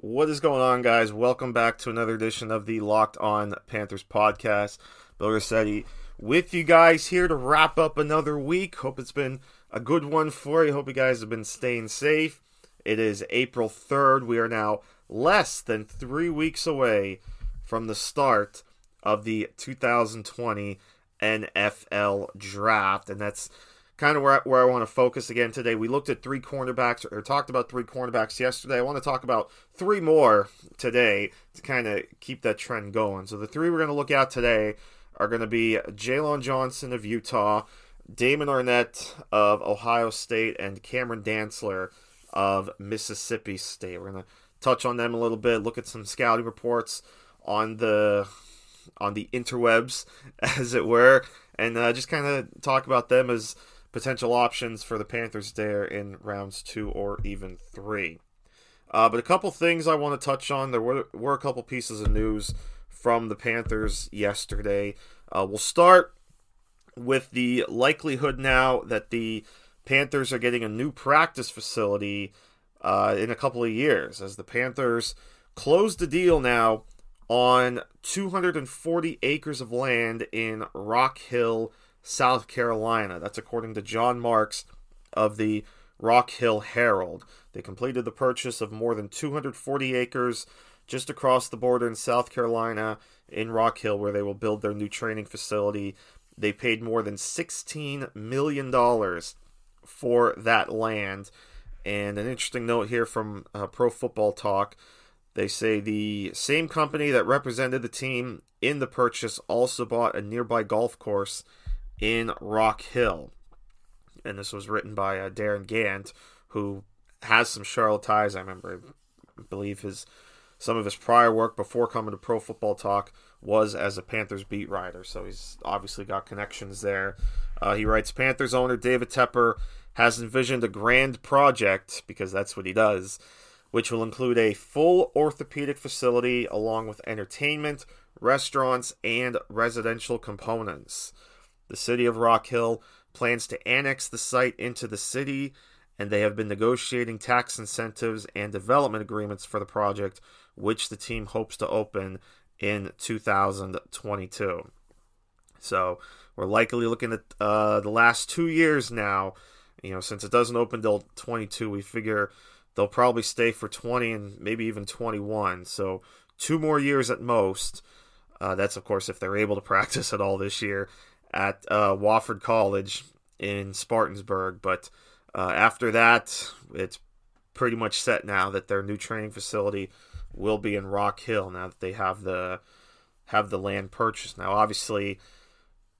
What is going on, guys? Welcome back to another edition of the Locked On Panthers podcast. Bill Garcetti with you guys here to wrap up another week. Hope it's been a good one for you. Hope you guys have been staying safe. It is April 3rd. We are now less than 3 weeks away from the start of the 2020 NFL Draft. And that's kind of where I want to focus again today. We looked at three cornerbacks, or talked about three cornerbacks yesterday. I want to talk about three more today to kind of keep that trend going. So the three we're going to look at today are going to be Jaylon Johnson of Utah, Damon Arnette of Ohio State, and Cameron Dantzler of Mississippi State. We're going to touch on them a little bit, look at some scouting reports on the interwebs, as it were, and just kind of talk about them as potential options for the Panthers there in rounds 2 or even 3. But a couple things I want to touch on. There were a couple pieces of news from the Panthers yesterday. We'll start with the likelihood now that the Panthers are getting a new practice facility in a couple of years, as the Panthers close the deal now on 240 acres of land in Rock Hill, South Carolina. That's according to John Marks of the Rock Hill Herald. They completed the purchase of more than 240 acres just across the border in South Carolina in Rock Hill, where they will build their new training facility. They paid more than $16 million for that land. And an interesting note here from Pro Football Talk. They say the same company that represented the team in the purchase also bought a nearby golf course in Rock Hill. And this was written by Darren Gant, who has some Charlotte ties. I believe some of his prior work before coming to Pro Football Talk was as a Panthers beat writer, so he's obviously got connections there. He writes, Panthers owner David Tepper has envisioned a grand project, because that's what he does, which will include a full orthopedic facility along with entertainment, restaurants, and residential components. The city of Rock Hill plans to annex the site into the city, and they have been negotiating tax incentives and development agreements for the project, which the team hopes to open in 2022. So we're likely looking at the last 2 years now. You know, since it doesn't open till 22, we figure they'll probably stay for 20 and maybe even 21. So 2 more years at most. That's, of course, if they're able to practice at all this year at Wofford College in Spartanburg. But after that, it's pretty much set now that their new training facility will be in Rock Hill now that they have the land purchased. Now, obviously,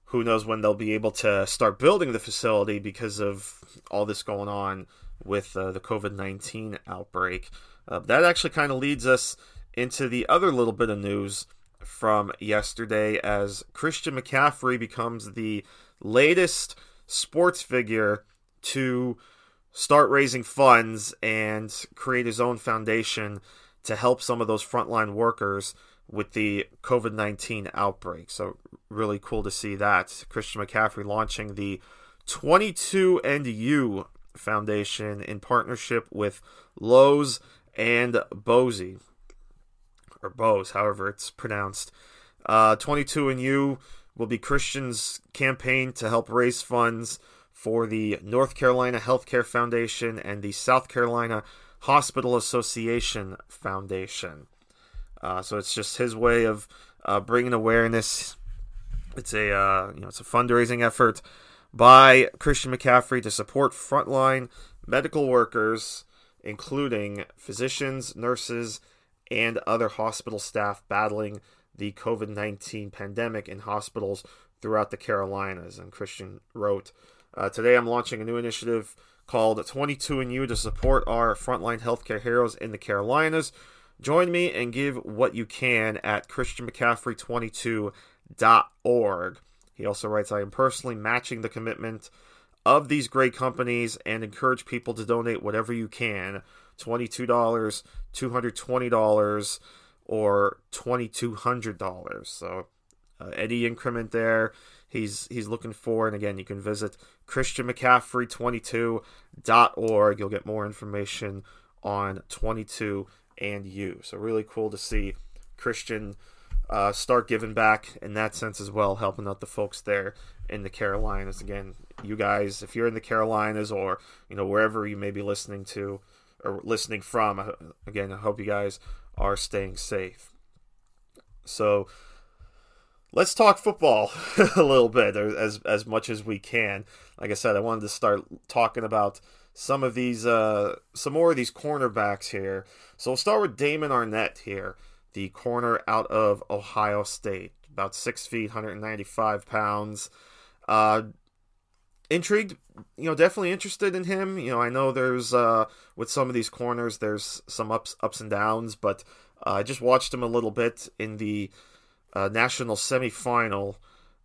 who knows when they'll be able to start building the facility because of all this going on with the COVID-19 outbreak. That actually kind of leads us into the other little bit of news from yesterday, as Christian McCaffrey becomes the latest sports figure to start raising funds and create his own foundation to help some of those frontline workers with the COVID-19 outbreak. So really cool to see that. Christian McCaffrey launching the 22andU Foundation in partnership with Lowe's and Bose, or Bose, however it's pronounced. 22andU will be Christian's campaign to help raise funds for the North Carolina Healthcare Foundation and the South Carolina Hospital Association Foundation. So it's just his way of bringing awareness. It's a it's a fundraising effort by Christian McCaffrey to support frontline medical workers, including physicians, nurses, and other hospital staff battling the COVID-19 pandemic in hospitals throughout the Carolinas. And Christian wrote, today I'm launching a new initiative called 22andU to support our frontline healthcare heroes in the Carolinas. Join me and give what you can at ChristianMcCaffrey22.org. ChristianMcCaffrey22.org. He also writes, I am personally matching the commitment of these great companies and encourage people to donate whatever you can, $22, $220, or $2,200. So any increment there he's looking for. And again, you can visit ChristianMcCaffrey22.org. You'll get more information on 22 and you. So really cool to see Christian start giving back in that sense as well, helping out the folks there in the Carolinas. Again, you guys, if you're in the Carolinas or, you know, wherever you may be listening to or listening from, again, I hope you guys are staying safe. So let's talk football a little bit, as much as we can. Like I said, I wanted to start talking about some of these, some more of these cornerbacks here. So we'll start with Damon Arnette here, the corner out of Ohio State, about 6 feet, 195 pounds. Intrigued, you know, definitely interested in him. You know, I know there's, with some of these corners, there's some ups and downs, but I just watched him a little bit in the national semifinal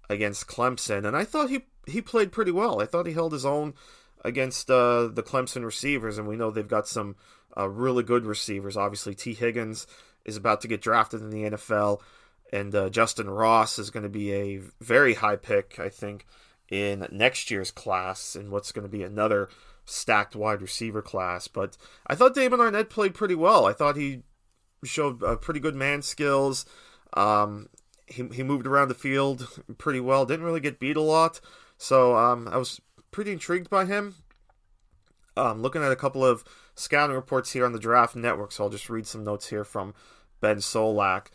against Clemson, and I thought he played pretty well. I thought he held his own against the Clemson receivers, and we know they've got some really good receivers. Obviously, T. Higgins is about to get drafted in the NFL, and Justin Ross is going to be a very high pick, I think, in next year's class, in what's going to be another stacked wide receiver class. But I thought Damon Arnette played pretty well. I thought he showed pretty good man skills. He moved around the field pretty well. Didn't really get beat a lot. So I was pretty intrigued by him. Looking at a couple of scouting reports here on the Draft Network, so I'll just read some notes here from Ben Solak.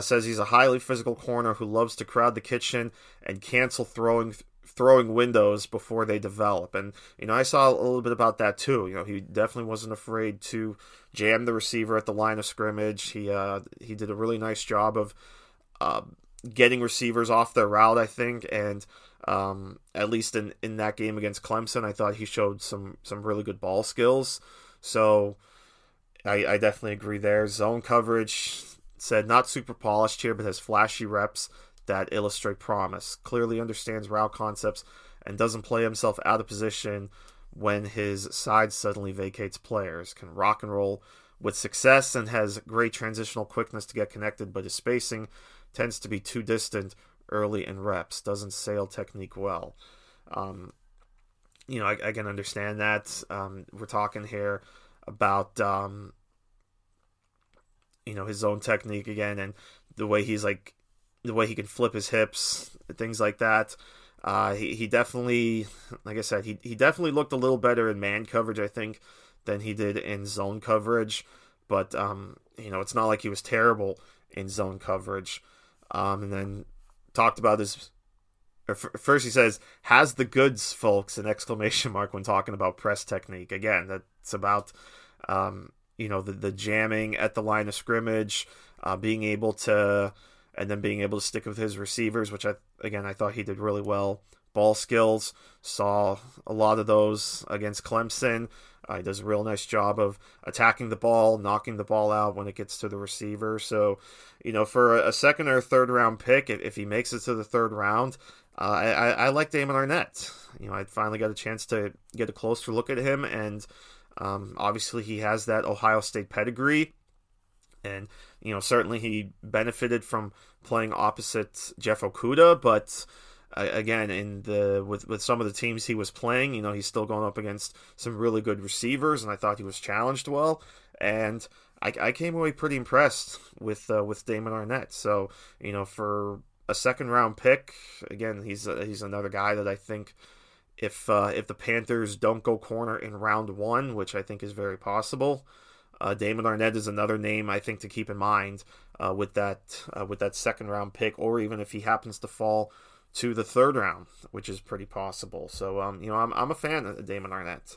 Says he's a highly physical corner who loves to crowd the kitchen and cancel throwing windows before they develop. And, you know, I saw a little bit about that too. You know, he definitely wasn't afraid to jam the receiver at the line of scrimmage. He did a really nice job of getting receivers off their route, I think. And at least in that game against Clemson, I thought he showed some really good ball skills. So I definitely agree there. Zone coverage, said not super polished here, but has flashy reps that illustrate promise. Clearly understands route concepts and doesn't play himself out of position when his side suddenly vacates players. Can rock and roll with success and has great transitional quickness to get connected, but his spacing tends to be too distant early in reps. Doesn't sail technique well. You know, I can understand that. We're talking here about you know, his own technique again, and the way he's like, the way he can flip his hips, things like that. He definitely, like I said, he definitely looked a little better in man coverage, I think, than he did in zone coverage. But, you know, it's not like he was terrible in zone coverage. And then talked about his, or first he says, has the goods, folks, an exclamation mark when talking about press technique. Again, that's about, you know, the jamming at the line of scrimmage, being able to, and then being able to stick with his receivers, which I thought he did really well. Ball skills, saw a lot of those against Clemson. He does a real nice job of attacking the ball, knocking the ball out when it gets to the receiver. So, you know, for a second or third round pick, if he makes it to the third round, I like Damon Arnette. You know, I finally got a chance to get a closer look at him, and obviously he has that Ohio State pedigree, and, you know, certainly he benefited from playing opposite Jeff Okudah, but again, with some of the teams he was playing, you know, he's still going up against some really good receivers, and I thought he was challenged well, and I came away pretty impressed with Damon Arnette. So, you know, for a second round pick, again, he's another guy that I think, If the Panthers don't go corner in round one, which I think is very possible, Damon Arnette is another name I think to keep in mind with that second round pick, or even if he happens to fall to the third round, which is pretty possible. So you know, I'm a fan of Damon Arnette.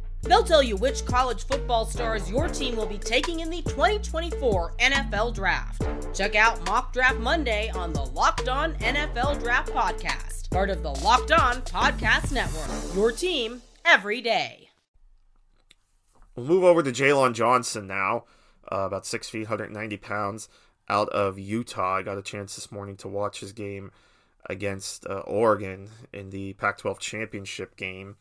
They'll tell you which college football stars your team will be taking in the 2024 NFL Draft. Check out Mock Draft Monday on the Locked On NFL Draft Podcast, part of the Locked On Podcast Network, your team every day. We'll move over to Jaylon Johnson now, about 6 feet, 190 pounds, out of Utah. I got a chance this morning to watch his game against Oregon in the Pac-12 championship game.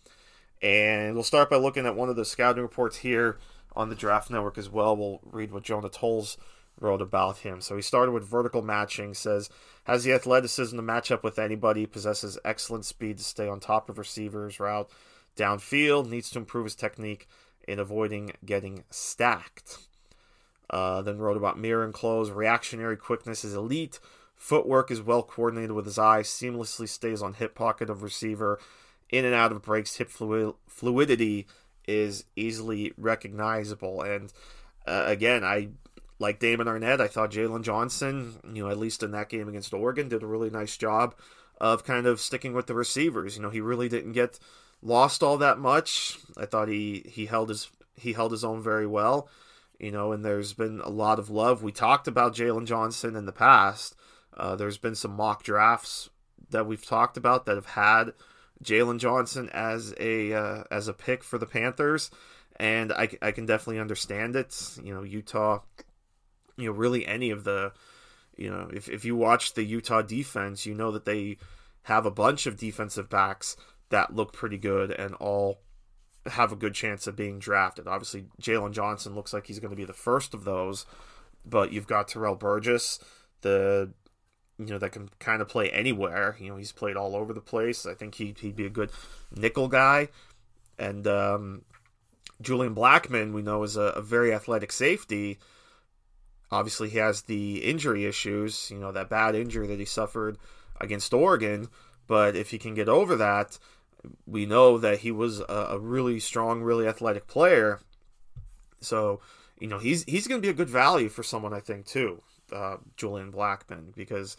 And we'll start by looking at one of the scouting reports here on the Draft Network as well. We'll read what Jonah Tolles wrote about him. So he started with vertical matching, says, has the athleticism to match up with anybody, possesses excellent speed to stay on top of receivers, route downfield, needs to improve his technique in avoiding getting stacked. Then wrote about mirror and close, reactionary quickness is elite, footwork is well coordinated with his eye, seamlessly stays on hip pocket of receiver, in and out of breaks, hip fluidity is easily recognizable. And again, I like Damon Arnette. I thought Jaylon Johnson, at least in that game against Oregon, did a really nice job of kind of sticking with the receivers. He really didn't get lost all that much. I thought he held his own very well. And there's been a lot of love. We talked about Jaylon Johnson in the past. There's been some mock drafts that we've talked about that have had Jaylon Johnson as a pick for the Panthers, and I can definitely understand it. Utah, really any of the, if you watch the Utah defense, that they have a bunch of defensive backs that look pretty good and all have a good chance of being drafted. Obviously, Jaylon Johnson looks like he's going to be the first of those, but you've got Terrell Burgess, that can kind of play anywhere. He's played all over the place. I think he'd be a good nickel guy. And Julian Blackmon, we know, is a very athletic safety. Obviously, he has the injury issues, that bad injury that he suffered against Oregon. But if he can get over that, we know that he was a really strong, really athletic player. So, he's going to be a good value for someone, I think, too. Julian Blackmon, because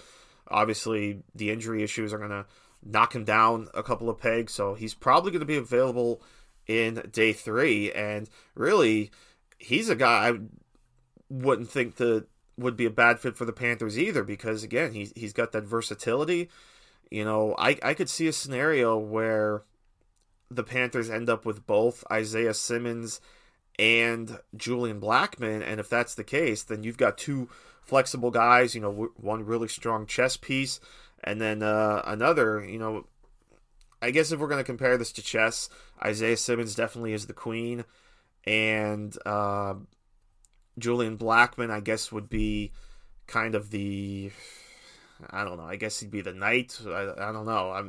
obviously the injury issues are going to knock him down a couple of pegs, so he's probably going to be available in day 3. And really, he's a guy I wouldn't think that would be a bad fit for the Panthers either, because again, he's got that versatility. I could see a scenario where the Panthers end up with both Isaiah Simmons and Julian Blackmon, and if that's the case, then you've got two flexible guys, one really strong chess piece, and then another, I guess if we're going to compare this to chess, Isaiah Simmons definitely is the queen, and Julian Blackmon, I guess, would be kind of the, I don't know, I guess he'd be the knight, I don't know, I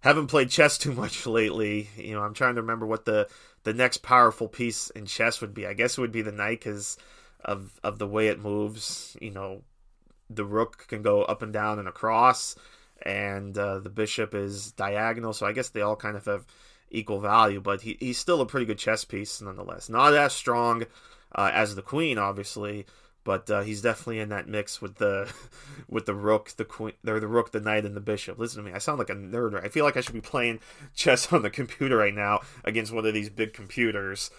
haven't played chess too much lately, I'm trying to remember what the next powerful piece in chess would be. I guess it would be the knight, because of the way it moves, the rook can go up and down and across, and the bishop is diagonal, so I guess they all kind of have equal value, but he's still a pretty good chess piece nonetheless. Not as strong as the queen, obviously, but he's definitely in that mix with the rook, the queen, or the rook, the knight, and the bishop. Listen to me, I sound like a nerd. I feel like I should be playing chess on the computer right now against one of these big computers,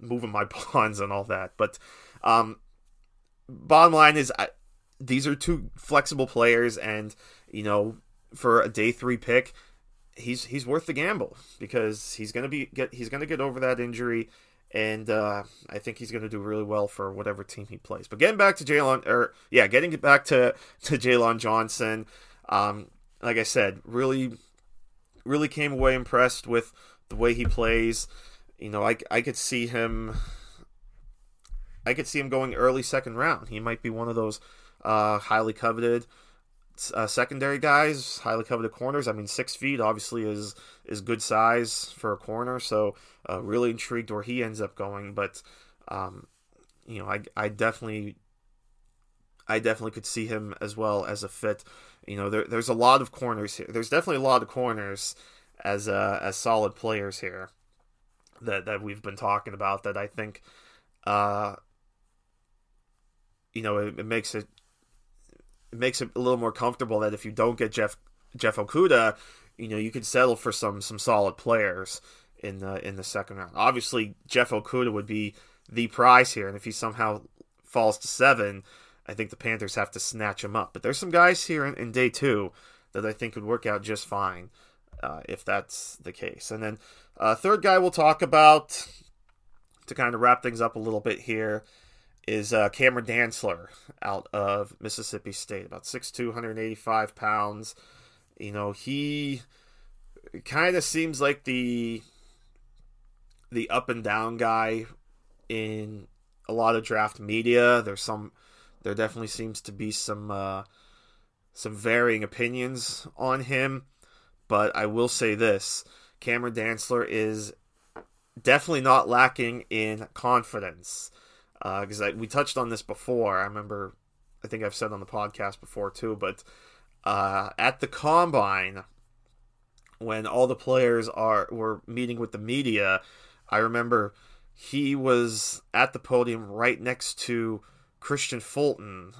moving my pawns and all that. But bottom line is, these are two flexible players, and for a day 3 pick, he's worth the gamble, because he's gonna get over that injury. And I think he's going to do really well for whatever team he plays. But getting back to Jaylon Johnson, like I said, really, really came away impressed with the way he plays. I could see him going early second round. He might be one of those highly coveted secondary guys, highly coveted corners. 6 feet obviously is good size for a corner, so really intrigued where he ends up going. But I definitely could see him as well as a fit. There's a lot of corners here. There's definitely a lot of corners as solid players here that we've been talking about, that I think it makes it a little more comfortable that if you don't get Jeff Okudah, you could settle for some solid players in the second round. Obviously, Jeff Okudah would be the prize here, and if he somehow falls to 7, I think the Panthers have to snatch him up. But there's some guys here in day 2 that I think would work out just fine if that's the case. And then third guy we'll talk about to kind of wrap things up a little bit here is Cameron Dantzler out of Mississippi State, about 6'2", 185 pounds. You know, he kind of seems like the up and down guy in a lot of draft media. There definitely seems to be some varying opinions on him, but I will say this: Cameron Dantzler is definitely not lacking in confidence. Because we touched on this before. I think I've said on the podcast before too, but at the Combine, when all the players were meeting with the media, I remember he was at the podium right next to Christian Fulton,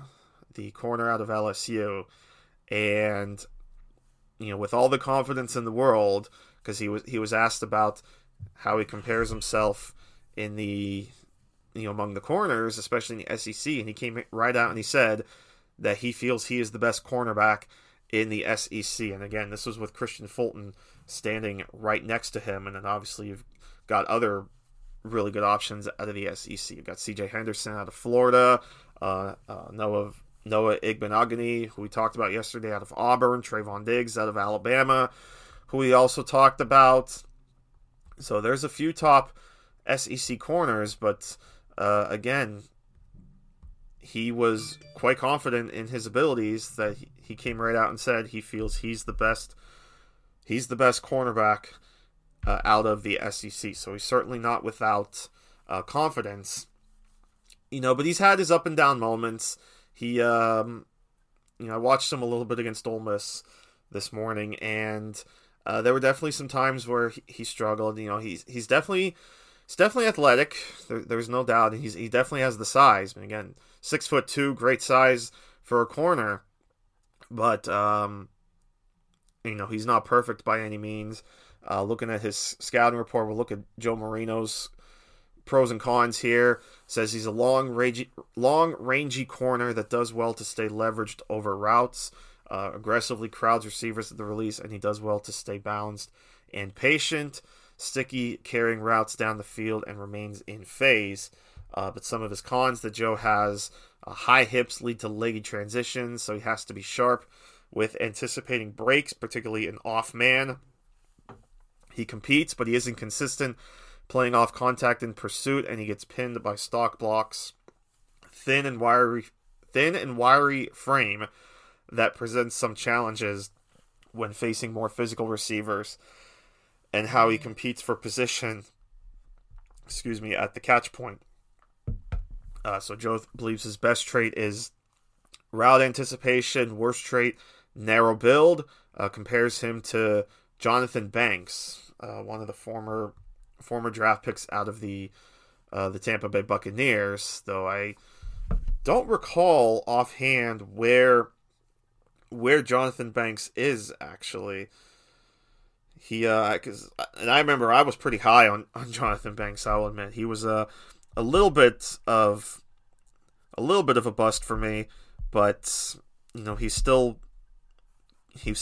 the corner out of LSU, and with all the confidence in the world, because he was asked about how he compares himself in the among the corners, especially in the SEC, and he came right out and he said that he feels he is the best cornerback in the SEC. And again, this was with Christian Fulton standing right next to him. And then obviously you've got other really good options out of the SEC. You've got CJ Henderson out of Florida, Noah Igbinoghene, who we talked about yesterday, out of Auburn, Trayvon Diggs out of Alabama, who we also talked about. So there's a few top SEC corners, but again, he was quite confident in his abilities that he came right out and said he feels he's the best cornerback out of the SEC. So he's certainly not without confidence, but he's had his up and down moments. He, I watched him a little bit against Ole Miss this morning, and there were definitely some times where he struggled. He's definitely athletic. There's no doubt. He definitely has the size. And again, 6'2", great size for a corner. But he's not perfect by any means. Looking at his scouting report, we'll look at Joe Marino's pros and cons here. Says he's a long rangy corner that does well to stay leveraged over routes, aggressively crowds receivers at the release, and he does well to stay balanced and patient. Sticky carrying routes down the field and remains in phase. But some of his cons that Joe has: high hips lead to leggy transitions, so he has to be sharp with anticipating breaks, particularly in off man. He competes, but he isn't consistent playing off contact in pursuit, and he gets pinned by stock blocks. Thin and wiry frame that presents some challenges when facing more physical receivers. And how he competes for position, at the catch point. So Joe believes his best trait is route anticipation, worst trait, narrow build. Compares him to Jonathan Banks, one of the former draft picks out of the Tampa Bay Buccaneers, though I don't recall offhand where Jonathan Banks is actually. I remember I was pretty high on Jonathan Banks. I'll admit he was a little bit of a bust for me, but he still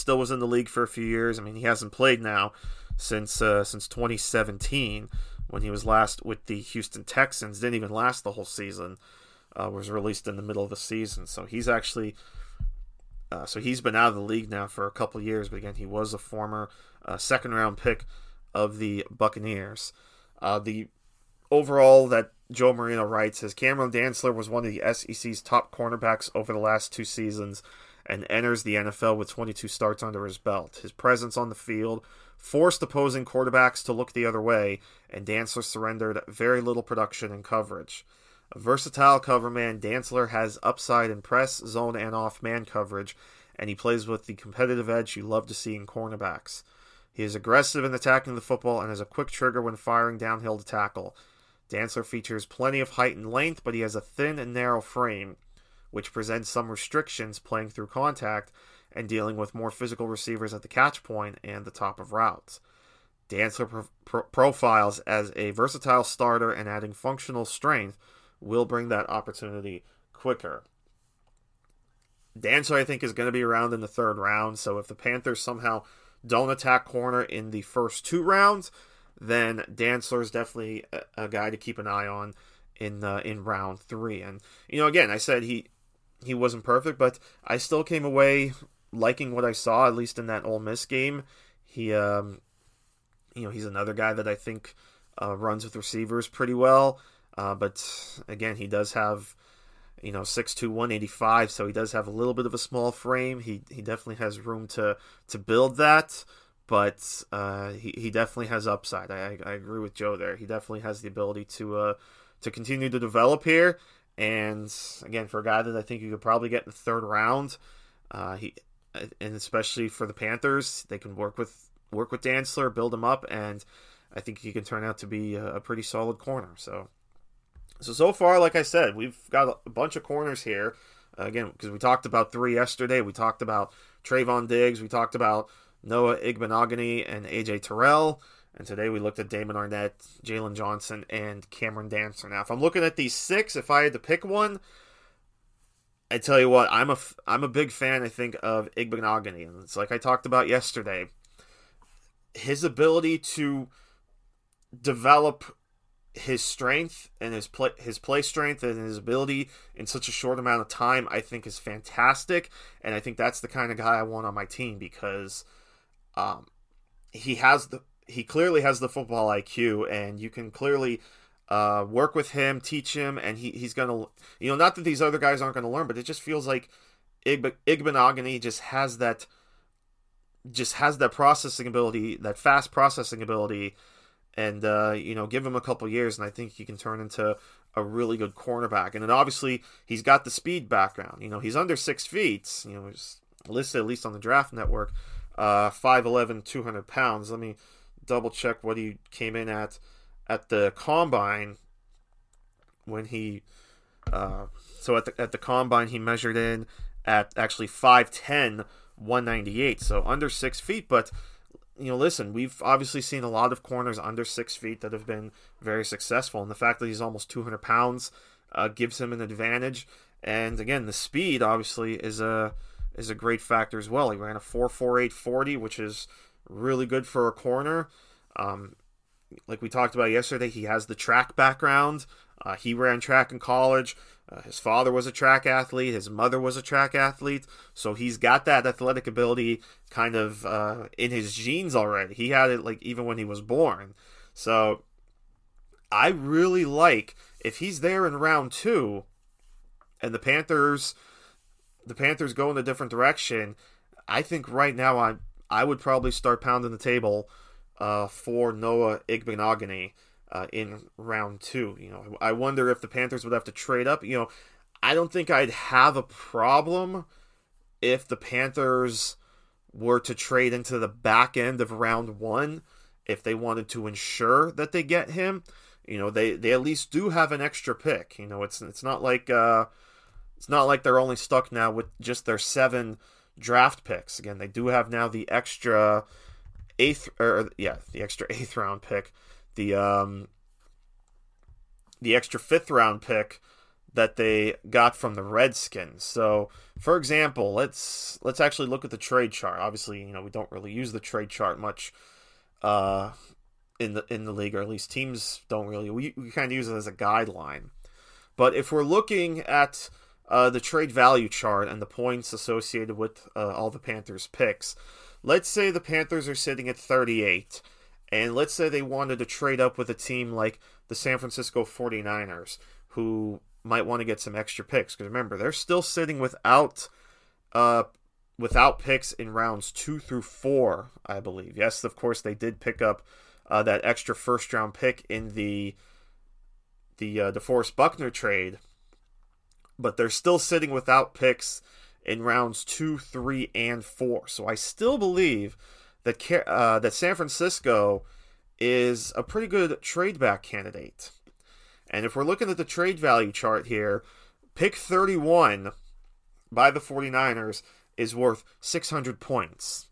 was in the league for a few years. I mean, he hasn't played now since 2017 when he was last with the Houston Texans. Didn't even last the whole season. Was released in the middle of the season, so he's actually. So he's been out of the league now for a couple years, but again, he was a former second-round pick of the Buccaneers. The overall that Joe Marino writes is Cameron Dantzler was one of the SEC's top cornerbacks over the last two seasons and enters the NFL with 22 starts under his belt. His presence on the field forced opposing quarterbacks to look the other way, and Dantzler surrendered very little production and coverage. A versatile cover man, Dantzler has upside in press, zone, and off-man coverage, and he plays with the competitive edge you love to see in cornerbacks. He is aggressive in attacking the football and has a quick trigger when firing downhill to tackle. Dantzler features plenty of height and length, but he has a thin and narrow frame, which presents some restrictions playing through contact and dealing with more physical receivers at the catch point and the top of routes. Dantzler profiles as a versatile starter, and adding functional strength will bring that opportunity quicker. Dantzler, I think, is going to be around in the third round, so if the Panthers somehow don't attack corner in the first two rounds, then Dantzler is definitely a guy to keep an eye on in round three. And, you know, again, I said he wasn't perfect, but I still came away liking what I saw, at least in that Ole Miss game. He, you know, he's another guy that I think runs with receivers pretty well. But again, he does have, you know, 6'2", 185, so he does have a little bit of a small frame. He definitely has room to build that, but he definitely has upside. I agree with Joe there. He definitely has the ability to continue to develop here. And again, for a guy that I think you could probably get in the third round, and especially for the Panthers, they can work with Dantzler, build him up, and I think he can turn out to be a pretty solid corner. So far, like I said, we've got a bunch of corners here. Again, because we talked about three yesterday. We talked about Trayvon Diggs. We talked about Noah Igbinoghene and A.J. Terrell. And today we looked at Damon Arnette, Jaylon Johnson, and Cameron Dantzler. Now, if I'm looking at these six, if I had to pick one, I tell you what, I'm a big fan, I think, of Igbinoghene. And it's like I talked about yesterday. His ability to develop his strength and his play strength and his ability in such a short amount of time, I think, is fantastic. And I think that's the kind of guy I want on my team, because he clearly has the football IQ, and you can clearly work with him, teach him, and he's gonna, you know, not that these other guys aren't gonna learn, but it just feels like Igbinoghene just has that processing ability, that fast processing ability. And, you know, give him a couple years, and I think he can turn into a really good cornerback. And then, obviously, he's got the speed background. You know, he's under 6 feet. You know, he's listed, at least on the Draft Network, 5'11", 200 pounds. Let me double-check what he came in at the Combine. When he at the Combine, he measured in at actually 5'10", 198. So, under 6 feet, but... You know, listen, we've obviously seen a lot of corners under 6 feet that have been very successful, and the fact that he's almost 200 pounds gives him an advantage. And again, the speed obviously is a great factor as well. He ran a 4.48 40, which is really good for a corner. Like we talked about yesterday, he has the track background. He ran track in college. His father was a track athlete. His mother was a track athlete. So he's got that athletic ability kind of in his genes already. He had it like even when he was born. So I really like, if he's there in round two and the Panthers go in a different direction, I think right now I would probably start pounding the table for Noah Igbinoghene. In round two, you know, I wonder if the Panthers would have to trade up. You know, I don't think I'd have a problem if the Panthers were to trade into the back end of round one, if they wanted to ensure that they get him. You know, they at least do have an extra pick. You know, it's not like they're only stuck now with just their 7 draft picks. Again, they do have now the extra eighth round pick. The extra 5th round pick that they got from the Redskins. So, for example, let's actually look at the trade chart. Obviously, you know, we don't really use the trade chart much in the league, or at least teams don't really. We kind of use it as a guideline. But if we're looking at the trade value chart and the points associated with all the Panthers picks, let's say the Panthers are sitting at 38. And let's say they wanted to trade up with a team like the San Francisco 49ers, who might want to get some extra picks. Because remember, they're still sitting without picks in rounds 2 through 4, I believe. Yes, of course, they did pick up that extra first-round pick in the DeForest Buckner trade. But they're still sitting without picks in rounds 2, 3, and 4. So I still believe... that San Francisco is a pretty good trade back candidate. And if we're looking at the trade value chart here, pick 31 by the 49ers is worth 600 points.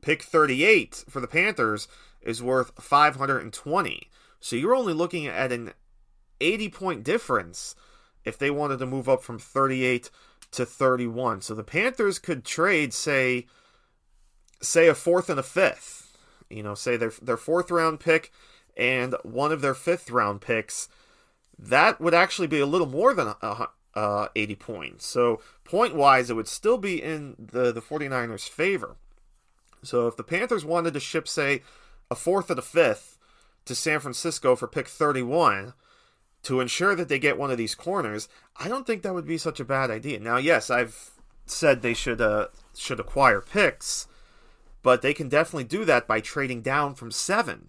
Pick 38 for the Panthers is worth 520. So you're only looking at an 80-point difference if they wanted to move up from 38 to 31. So the Panthers could trade, say a fourth and a fifth. You know, say their fourth-round pick and one of their fifth-round picks. That would actually be a little more than 80 points. So point-wise, it would still be in the 49ers' favor. So if the Panthers wanted to ship, say, a fourth and a fifth to San Francisco for pick 31 to ensure that they get one of these corners, I don't think that would be such a bad idea. Now, yes, I've said they should acquire picks, but they can definitely do that by trading down from 7.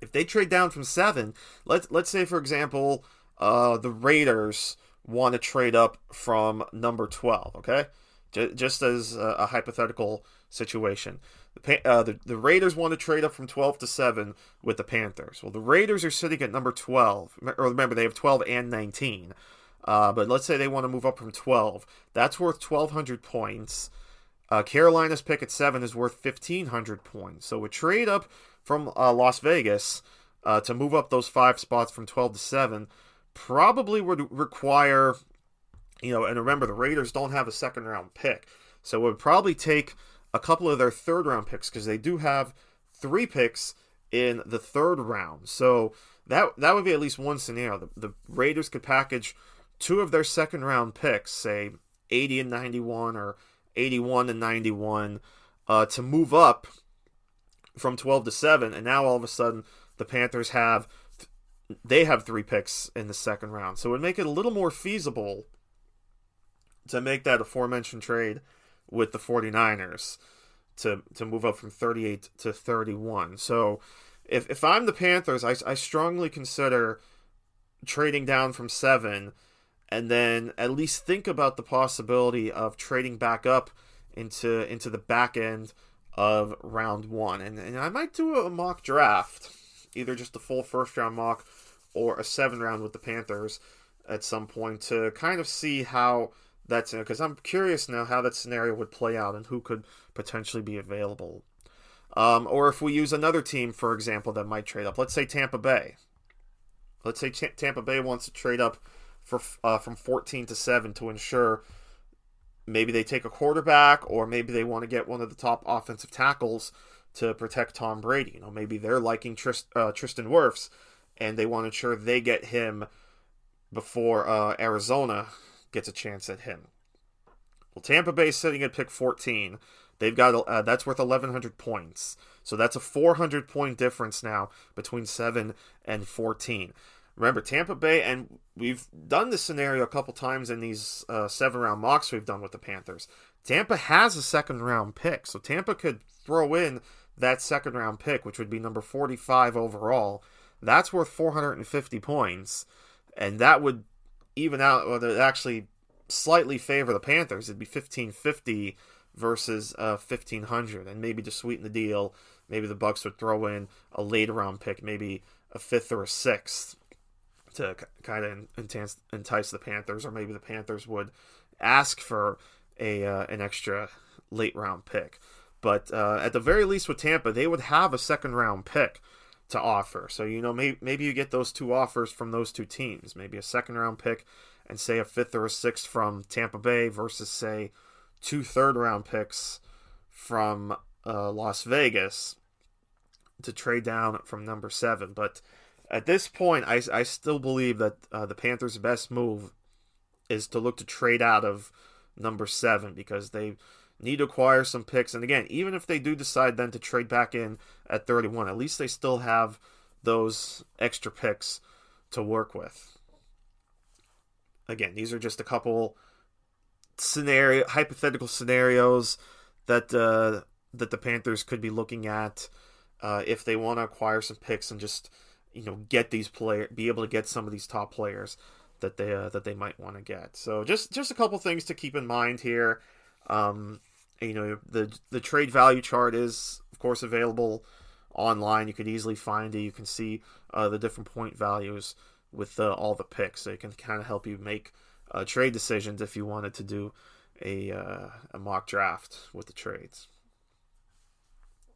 If they trade down from 7, let's say, for example, the Raiders want to trade up from number 12, okay? Just as a hypothetical situation. The Raiders want to trade up from 12 to 7 with the Panthers. Well, the Raiders are sitting at number 12. Remember, they have 12 and 19. But let's say they want to move up from 12. That's worth 1,200 points. Carolina's pick at 7 is worth 1,500 points. So a trade up from Las Vegas to move up those 5 spots from 12 to 7 probably would require... You know, and remember, the Raiders don't have a second-round pick. So it would probably take a couple of their third-round picks because they do have 3 picks in the third round. So that would be at least one scenario. The Raiders could package 2 of their second-round picks, say 80 and 91 or 81 and 91, to move up from 12 to 7. And now all of a sudden the Panthers have 3 picks in the second round. So it would make it a little more feasible to make that aforementioned trade with the 49ers to move up from 38 to 31. So if I'm the Panthers, I strongly consider trading down from 7 and then at least think about the possibility of trading back up into the back end of round 1. And I might do a mock draft, either just a full first-round mock or a 7-round with the Panthers at some point to kind of see how... That's because I'm curious now how that scenario would play out and who could potentially be available. Or if we use another team, for example, that might trade up. Let's say Tampa Bay. Let's say Tampa Bay wants to trade up for from 14 to 7 to ensure maybe they take a quarterback or maybe they want to get one of the top offensive tackles to protect Tom Brady. You know, maybe they're liking Tristan Wirfs and they want to ensure they get him before Arizona gets a chance at him. Well, Tampa Bay is sitting at pick 14. They've got that's worth 1,100 points. So that's a 400-point difference now between 7 and 14. Remember, Tampa Bay, and we've done this scenario a couple times in these 7-round mocks we've done with the Panthers. Tampa has a second-round pick, so Tampa could throw in that second-round pick, which would be number 45 overall. That's worth 450 points, and that would even out, or they'd actually slightly favor the Panthers. It'd be 1,550 versus 1,500. And maybe to sweeten the deal, maybe the Bucks would throw in a later round pick, maybe a 5th or a 6th to kind of entice the Panthers. Or maybe the Panthers would ask for an extra late round pick. But at the very least with Tampa, they would have a second round pick to offer. So, you know, maybe you get those 2 offers from those 2 teams, maybe a second round pick and say a 5th or a 6th from Tampa Bay versus say 2 third-round picks from Las Vegas to trade down from number 7. But at this point, I still believe that the Panthers' best move is to look to trade out of number 7 because they need to acquire some picks. And again, even if they do decide then to trade back in at 31, at least they still have those extra picks to work with. Again, these are just a couple hypothetical scenarios that the Panthers could be looking at if they want to acquire some picks and just, you know, get these be able to get some of these top players that they might want to get. So just a couple things to keep in mind here. You know, the trade value chart is, of course, available online. You could easily find it. You can see the different point values with all the picks. So it can kind of help you make trade decisions if you wanted to do a mock draft with the trades.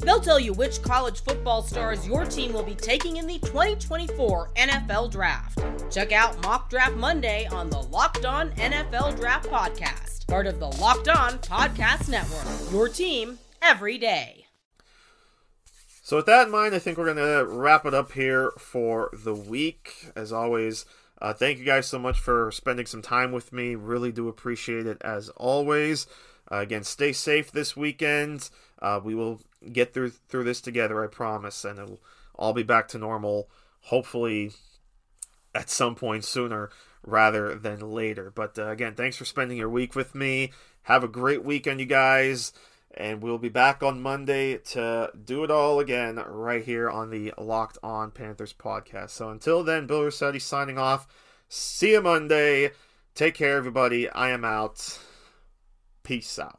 They'll tell you which college football stars your team will be taking in the 2024 NFL Draft. Check out Mock Draft Monday on the Locked On NFL Draft Podcast, part of the Locked On Podcast Network, your team every day. So with that in mind, I think we're going to wrap it up here for the week. As always, thank you guys so much for spending some time with me. Really do appreciate it as always. Again, stay safe this weekend. We will get through this together, I promise, and it'll all be back to normal, hopefully at some point sooner rather than later. But again, thanks for spending your week with me. Have a great weekend, you guys, and we'll be back on Monday to do it all again right here on the Locked On Panthers podcast. So until then, Bill Garcetti signing off. See you Monday. Take care, everybody. I am out. Peace out.